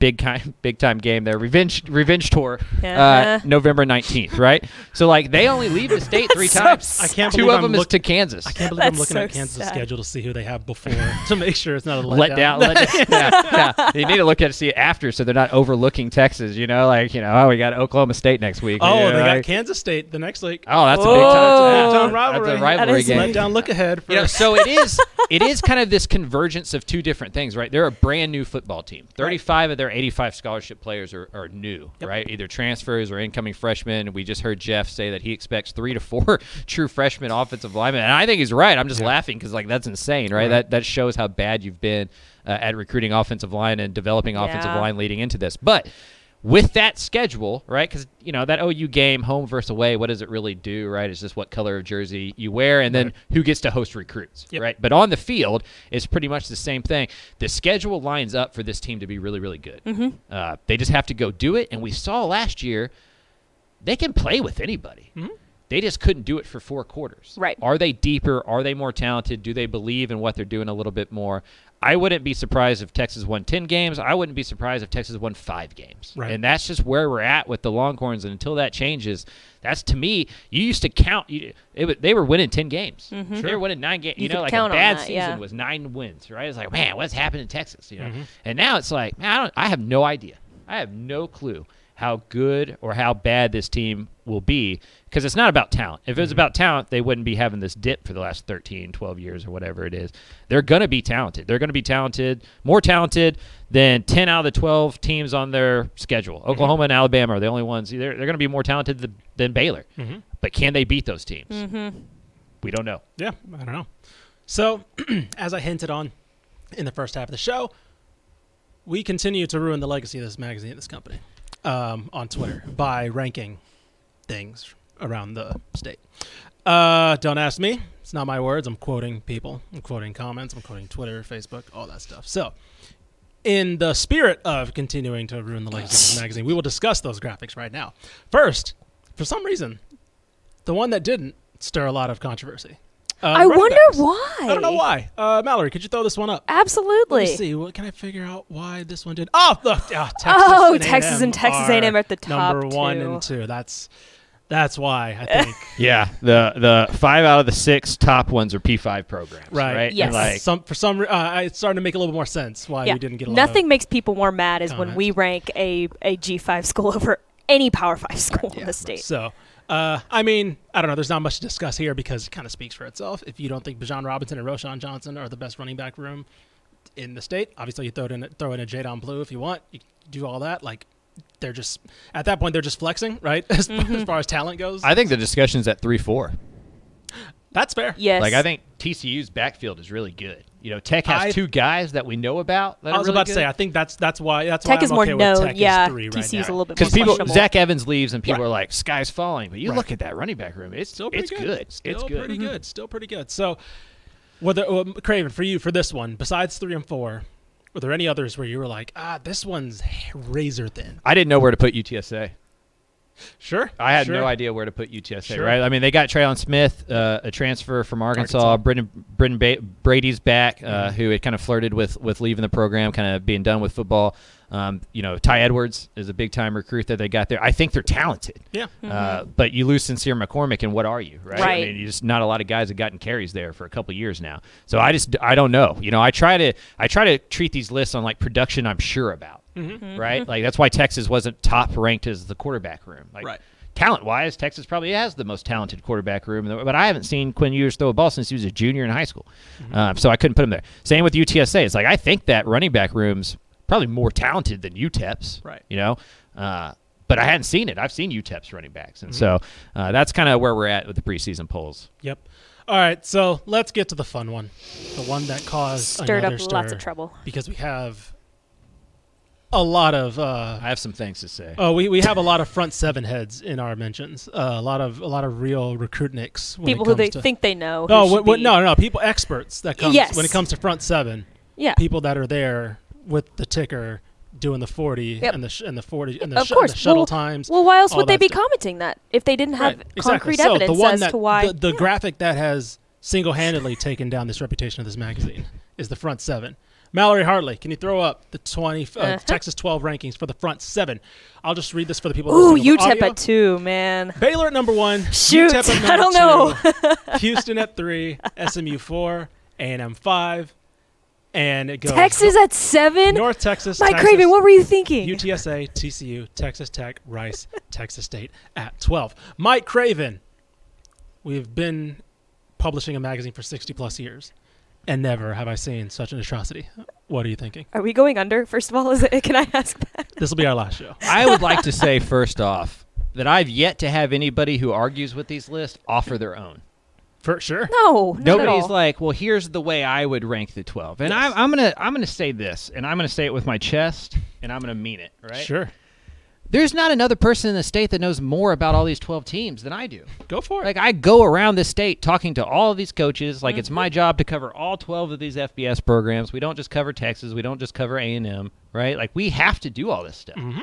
big time, big time game there. Revenge, revenge tour, yeah. uh, November nineteenth. Right. So like they only leave the state three so times. Sad. I can't. Two of I'm them look- is to Kansas. I can't believe that's I'm looking so at Kansas' sad. schedule to see who they have before to make sure it's not a letdown. Let down. Let down. yeah, yeah. You need to look at it to see it after, so they're not overlooking Texas. You know, like you know, oh, we got Oklahoma State next week. Oh, you know, they got like, Kansas State the next week. Oh, that's Whoa. a big time. That's a rivalry. That's a rivalry game. Let down. Look ahead. For you know, so it is. It is kind of this convergence of two different things, right? They're a brand new football team. Thirty-five right. of their eighty-five scholarship players are, are new, yep. right? Either transfers or incoming freshmen. We just heard Jeff say that he expects three to four true freshmen offensive linemen. And I think he's right. I'm just yeah. laughing because, like, that's insane, right? right? That that shows how bad you've been uh, at recruiting offensive line and developing yeah. offensive line leading into this. But with that schedule, right, because, you know, that O U game, home versus away, what does it really do, right? It's just what color of jersey you wear and then right. who gets to host recruits, yep. right? But on the field, it's pretty much the same thing. The schedule lines up for this team to be really, really good. Mm-hmm. Uh, they just have to go do it, and we saw last year they can play with anybody. Mm-hmm. They just couldn't do it for four quarters. Right. Are they deeper? Are they more talented? Do they believe in what they're doing a little bit more? I wouldn't be surprised if Texas won ten games. I wouldn't be surprised if Texas won five games. Right. And that's just where we're at with the Longhorns. And until that changes, that's, to me, you used to count. You, it, they were winning ten games. Mm-hmm. Sure. They were winning nine games. You, you know, like a bad that, season yeah. was nine wins, right? It's like, man, what's happened in Texas? You know, mm-hmm. And now it's like, man, I, don't, I have no idea. I have no clue how good or how bad this team will be, because it's not about talent. If it was about talent, they wouldn't be having this dip for the last thirteen, twelve years or whatever it is. They're going to be talented. They're going to be talented, more talented than ten out of the twelve teams on their schedule. Mm-hmm. Oklahoma and Alabama are the only ones. They're, they're going to be more talented th- than Baylor. Mm-hmm. But can they beat those teams? Mm-hmm. We don't know. Yeah, I don't know. So, as I hinted on in the first half of the show, we continue to ruin the legacy of this magazine, this company. Um, on Twitter by ranking things around the state. Uh, don't ask me. It's not my words. I'm quoting people. I'm quoting comments. I'm quoting Twitter, Facebook, all that stuff. So in the spirit of continuing to ruin the legacy of the magazine, we will discuss those graphics right now. First, for some reason, the one that didn't stir a lot of controversy. Uh, I wonder backs. why. I don't know why. Uh, Mallory, could you throw this one up? Absolutely. Let me see. What can I figure out why this one did? Oh, look. Oh, Texas, oh, and, Texas A and M and Texas A and M at the top. Number one two. and two. That's that's why I think. yeah, the the five out of the six top ones are P five programs, right? right? Yes. Like, some for some, uh, it's starting to make a little more sense why yeah. we didn't get. a lot Nothing of makes people more mad is comments. when we rank a a G five school over any Power Five school right, in yeah. the state. So. Uh, I mean, I don't know. There's not much to discuss here because it kind of speaks for itself. If you don't think Bijan Robinson and O'Shaun Johnson are the best running back room in the state, obviously you throw it in, throw in a Jadon Blue if you want. You do all that. Like, they're just at that point they're just flexing, right? as, mm-hmm. as far as talent goes. I think the discussion's at three four. That's fair. Yes. Like, I think T C U's backfield is really good. You know, Tech has I, two guys that we know about. That I was really about good. to say, I think that's that's why that's Tech why I'm okay with known. Tech yeah. is three right T C U's now. a little bit more questionable. Because Zach Evans leaves and people right. are like, sky's falling. But you right. look at that running back room. It's still pretty it's good. good. Still it's good. pretty mm-hmm. good. Still pretty good. So, whether well, Craven, for you, for this one, besides three and four, were there any others where you were like, ah, this one's razor thin? I didn't know where to put U T S A. Sure. I had sure. no idea where to put U T S A, sure. right? I mean, they got Traylon Smith, uh, a transfer from Arkansas. Arkansas. Brendan, Brendan ba- Brady's back, uh, mm-hmm. who had kind of flirted with, with leaving the program, kind of being done with football. Um, you know, Ty Edwards is a big-time recruit that they got there. I think they're talented. Yeah. Mm-hmm. Uh, but you lose Sincere McCormick, and what are you, right? Right. I mean, you just not a lot of guys have gotten carries there for a couple of years now. So I just I don't know. You know, I try to I try to treat these lists on like production I'm sure about. Mm-hmm. Right? Like, that's why Texas wasn't top ranked as the quarterback room. Like, right. talent wise, Texas probably has the most talented quarterback room. But I haven't seen Quinn Ewers throw a ball since he was a junior in high school. Mm-hmm. Um, so I couldn't put him there. Same with U T S A. It's like, I think that running back room's probably more talented than U T E P's. Right. You know? Uh, but I hadn't seen it. I've seen U T E P's running backs. And mm-hmm. so uh, that's kind of where we're at with the preseason polls. Yep. All right. So let's get to the fun one. The one that caused Stirred up stir lots of trouble. Because we have. A lot of uh, I have some things to say. Oh, we, we have a lot of front seven heads in our mentions. Uh, a lot of a lot of real recruitniks. When people it comes who they to, think they know. No, what, what, no, no, people experts that comes yes. when it comes to front seven. Yeah, people that are there with the ticker doing the forty yep. and the sh- and the forty and the, of sh- course. And the shuttle well, times. Well, why else would they be stuff. commenting that if they didn't have right. concrete exactly. evidence so as that, to why? The, the yeah. graphic that has single-handedly taken down this reputation of this magazine is the front seven. Mallory Hartley, can you throw up the twenty uh, uh-huh. Texas twelve rankings for the front seven? I'll just read this for the people. Ooh, U T E P at two, man. Baylor at number one. Shoot, U T E P at number I don't know. Two, Houston at three, S M U four, A and M five, and it goes. Texas at seven? North Texas. Mike Texas, Craven, what were you thinking? U T S A, T C U, Texas Tech, Rice, Texas State at twelve. Mike Craven, we've been publishing a magazine for sixty plus years. and never have I seen such an atrocity. What are you thinking? Are we going under? First of all, is it, can I ask that? This will be our last show. I would like to say, first off, that I've yet to have anybody who argues with these lists offer their own. For sure. No, not nobody's at all. Like, well, here's the way I would rank the twelve, and yes. I, I'm gonna I'm gonna say this, and I'm gonna say it with my chest, and I'm gonna mean it, right? Sure. There's not another person in the state that knows more about all these twelve teams than I do. Go for it. Like, I go around the state talking to all of these coaches. Like, mm-hmm. It's my job to cover all twelve of these F B S programs. We don't just cover Texas. We don't just cover A and M, right? Like, we have to do all this stuff. Mm-hmm.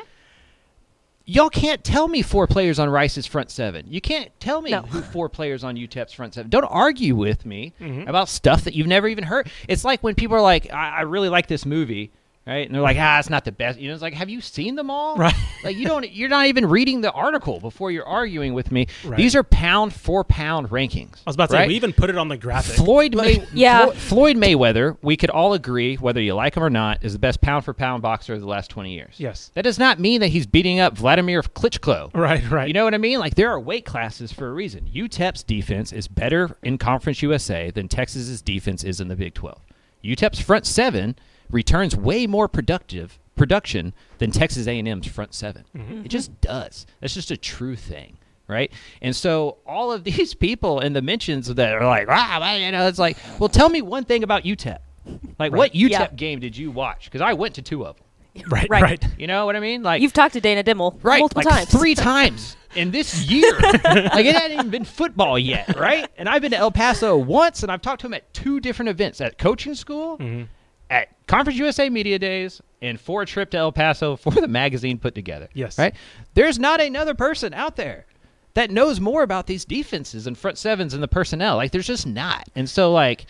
Y'all can't tell me four players on Rice's front seven. You can't tell me no. who four players on U T E P's front seven. Don't argue with me mm-hmm. about stuff that you've never even heard. It's like when people are like, I, I really like this movie. Right, and they're like, ah, it's not the best. You know, it's like, have you seen them all? Right, like you don't, you're not even reading the article before you're arguing with me. Right. These are pound for pound rankings. I was about to right? say we even put it on the graphic. Floyd, May- yeah, Flo- Floyd Mayweather. We could all agree, whether you like him or not, is the best pound for pound boxer of the last twenty years. Yes, that does not mean that he's beating up Vladimir Klitschko. Right, right. You know what I mean? Like there are weight classes for a reason. U T E P's defense is better in Conference U S A than Texas's defense is in the Big twelve. U T E P's front seven returns way more productive production than Texas A and M's front seven. Mm-hmm. It just does. That's just a true thing, right? And so all of these people in the mentions that are like, ah, you know, it's like, well, tell me one thing about U T E P. Like, right. what U T E P yeah. game did you watch? Because I went to two of them. Right, right, right. You know what I mean? Like you've talked to Dana Dimmel right, multiple like times, three times in this year. Like it hadn't even been football yet, right? And I've been to El Paso once, and I've talked to him at two different events at coaching school. Mm-hmm. At Conference U S A Media Days and for a trip to El Paso for the magazine put together. Yes. Right? There's not another person out there that knows more about these defenses and front sevens and the personnel. Like, there's just not. And so, like,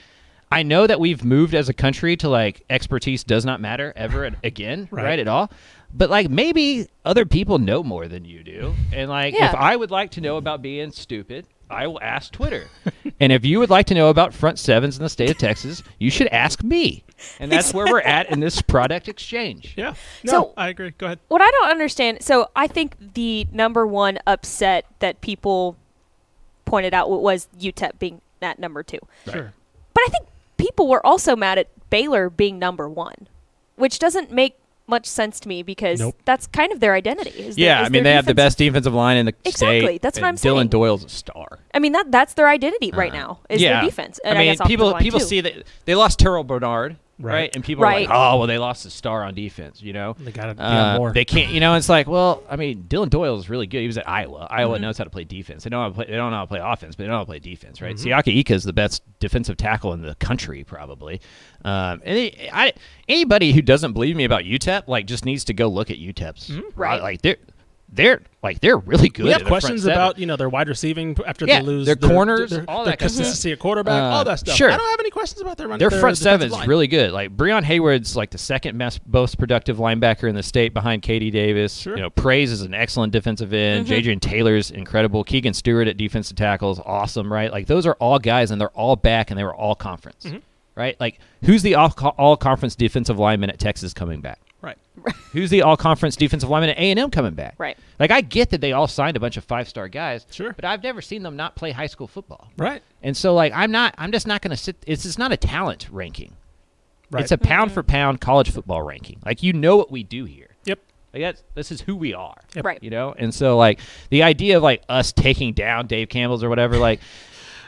I know that we've moved as a country to, like, expertise does not matter ever again, right. right, at all. But, like, maybe other people know more than you do. And, like, yeah. if I would like to know about being stupid, I will ask Twitter. And if you would like to know about front sevens in the state of Texas, you should ask me. And that's where we're at in this product exchange. Yeah. No, so, I agree. Go ahead. What I don't understand, so I think the number one upset that people pointed out was U T E P being at number two. Right. Sure. But I think people were also mad at Baylor being number one, which doesn't make much sense to me because nope. that's kind of their identity. Is yeah, their, is I mean, they defense. have the best defensive line in the exactly. state. Exactly, that's what I'm saying. Dylan Doyle's a star. I mean, that that's their identity right uh-huh. now is yeah. their defense. And I mean, I guess people people too. see that they lost Terrell Bernard, right? right? And people right. are like, oh, well, they lost a star on defense, you know? They got to uh, more. They can't, you know, it's like, well, I mean, Dylan Doyle's really good. He was at Iowa. Iowa mm-hmm. knows how to play defense. They don't, how to play, they don't know how to play offense, but they know how to play defense, right? Mm-hmm. Siaka Ika is the best defensive tackle in the country, probably. Um, and they, I, anybody who doesn't believe me about U T E P, like, just needs to go look at U T E P's. Mm-hmm. Right. Like, they're... They're like they're really good. We have questions about you know their wide receiving after yeah, they lose their, their corners, their, their, all their that consistency at quarterback, uh, all that stuff. Sure. I don't have any questions about their running. Their, their front seven is really good. Like Breon Hayward's like the second best, most productive linebacker in the state behind Katie Davis. Sure. You know, Praise is an excellent defensive end. Mm-hmm. Jadrian Taylor's incredible. Keegan Stewart at defensive tackle is awesome. Right, like those are all guys, and they're all back, and they were all conference. Mm-hmm. Right, like who's the all, all conference defensive lineman at Texas coming back? Right. Who's the all-conference defensive lineman at A and M coming back? Right. Like, I get that they all signed a bunch of five-star guys. Sure. But I've never seen them not play high school football. Right. And so, like, I'm not – I'm just not going to sit – it's not a talent ranking. Right. It's a pound-for-pound college football ranking. Like, you know what we do here. Yep. Like, that's, this is who we are. Yep. Right. You know? And so, like, the idea of, like, us taking down Dave Campbell's or whatever, like –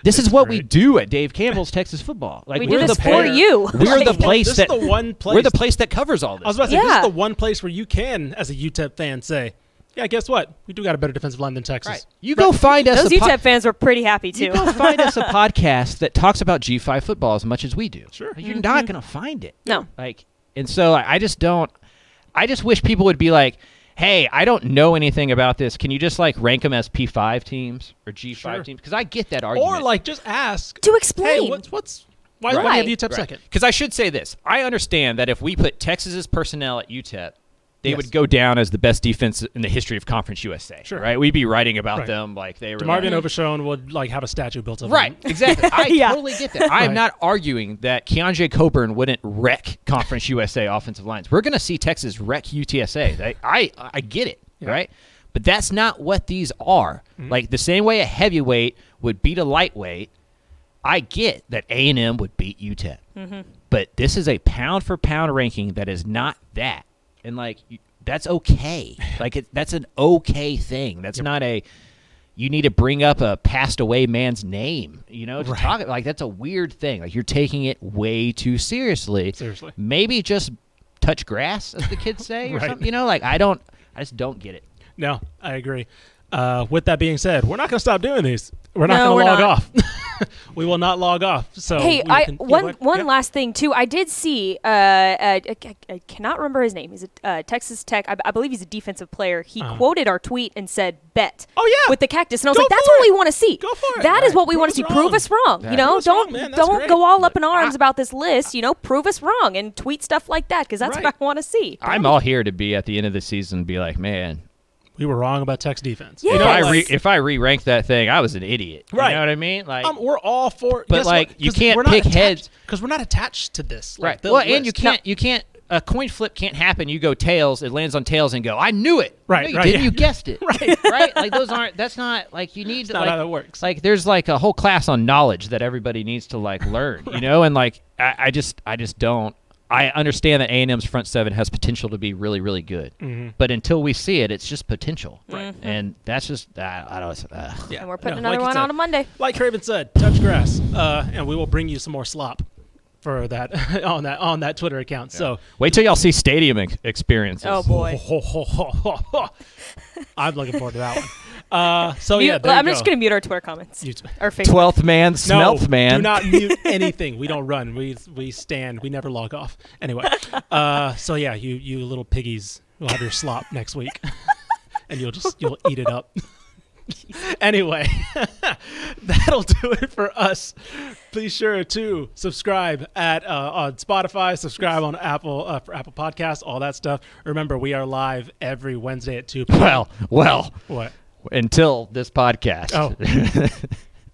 This it's is what great. we do at Dave Campbell's Texas Football. Like we we're do this the for you. We're the place this that is the one place. We're the place that covers all this. I was about to yeah. say this is the one place where you can, as a U T E P fan, say, "Yeah, guess what? We do got a better defensive line than Texas." Right. You right. go find us. Those a U T E P po- fans were pretty happy too. You go find us a podcast that talks about G five football as much as we do. Sure, you're mm-hmm. not going to find it. No, like, and so I just don't. I just wish people would be like, hey, I don't know anything about this. Can you just, like, rank them as P five teams or G five sure. teams? Because I get that argument. Or, like, just ask. To explain. Hey, what's, what's why, right. why have U T E P right. second? Because I should say this. I understand that if we put Texas's personnel at U T E P, they yes. would go down as the best defense in the history of Conference U S A. Sure. Right? We'd be writing about right. them like they were. Marvin like, Overshown would, like, have a statue built of right. them. Exactly. I yeah. totally get that. I am right. not arguing that Keonjay Coburn wouldn't wreck Conference U S A offensive lines. We're going to see Texas wreck U T S A. They, I, I get it, yeah. right? But that's not what these are. Mm-hmm. Like, the same way a heavyweight would beat a lightweight, I get that A and M would beat U T E P, mm-hmm. but this is a pound-for-pound ranking that is not that. And, like, that's okay. Like, it, that's an okay thing. That's yep. not a you need to bring up a passed-away man's name, you know, to right. talk. Like, that's a weird thing. Like, you're taking it way too seriously. Seriously. Maybe just touch grass, as the kids say, right. or something. You know, like, I don't – I just don't get it. No, I agree. Uh, with that being said, we're not going to stop doing these. We're not no, going to log not. off. We will not log off. So hey, I, can, one yeah, one yeah. last thing too. I did see. Uh, uh, I, I cannot remember his name. He's a uh, Texas Tech. I, I believe he's a defensive player. He uh-huh. quoted our tweet and said, "Bet." Oh yeah. With the cactus, and I was go like, "That's what it. we want to see. Go for it. That right. is what we prove want to see. Wrong. Prove us wrong. Yeah. You know, don't wrong, don't great. go all up in arms I, about this list. You know, prove us wrong and tweet stuff like that because that's right. what I want to see. I'm all here to be at the end of the season and be like, man. We were wrong about Tech's defense. Yes. If I re, if I re-ranked that thing, I was an idiot. Right. You know what I mean? Like, um, we're all for. But like, what? you can't pick attached, heads because we're not attached to this. Like, right. Well, list. and you can't. No. You can't. A coin flip can't happen. You go tails. It lands on tails, and go. I knew it. Right. No, you right. Didn't yeah. you guessed it? right. Right. Like those aren't. That's not like you need. That's like, not how it works. Like there's like a whole class on knowledge that everybody needs to like learn. right. You know, and like I, I just I just don't. I understand that A and M's front seven has potential to be really, really good. Mm-hmm. But until we see it, it's just potential. Right. Mm-hmm. And that's just, I, I don't uh. yeah. And we're putting no, another like one on a Monday. Like Craven said, touch grass. Uh, and we will bring you some more slop for that on that on that Twitter account. Yeah. So wait till y'all see stadium ex- experiences. Oh, boy. I'm looking forward to that one. Uh, so mute, yeah, there I'm you go. just gonna mute our Twitter comments. Our twelfth man, smelfth no, man. Do not mute anything. We don't run. We we stand. We never log off. Anyway, uh, so yeah, you you little piggies will have your slop next week, and you'll just you'll eat it up. Anyway, that'll do it for us. Be sure to subscribe at uh, on Spotify, subscribe on Apple uh, for Apple Podcasts, all that stuff. Remember, we are live every Wednesday at two p.m. Well, well, what? Until this podcast. Oh.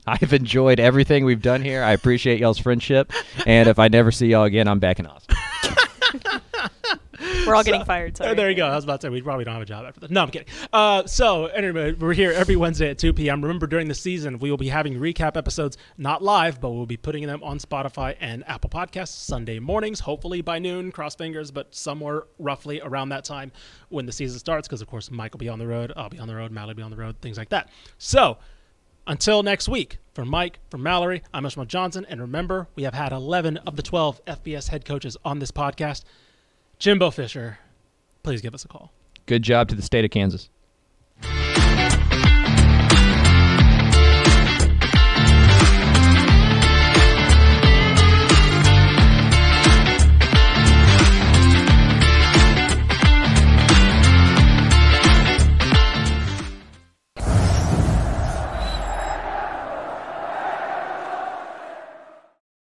I've enjoyed everything we've done here. I appreciate y'all's friendship. And if I never see y'all again, I'm back in Austin. We're all so, getting fired. Sorry. There you go. I was about to say, we probably don't have a job after this. No, I'm kidding. Uh, so anyway, we're here every Wednesday at two p.m. Remember, during the season, we will be having recap episodes, not live, but we'll be putting them on Spotify and Apple Podcasts Sunday mornings, hopefully by noon, cross fingers, but somewhere roughly around that time when the season starts, because, of course, Mike will be on the road, I'll be on the road, Mallory will be on the road, things like that. So until next week, for Mike, for Mallory, I'm Ishmael Johnson, and remember, we have had eleven of the twelve F B S head coaches on this podcast. Jimbo Fisher, please give us a call. Good job to the state of Kansas.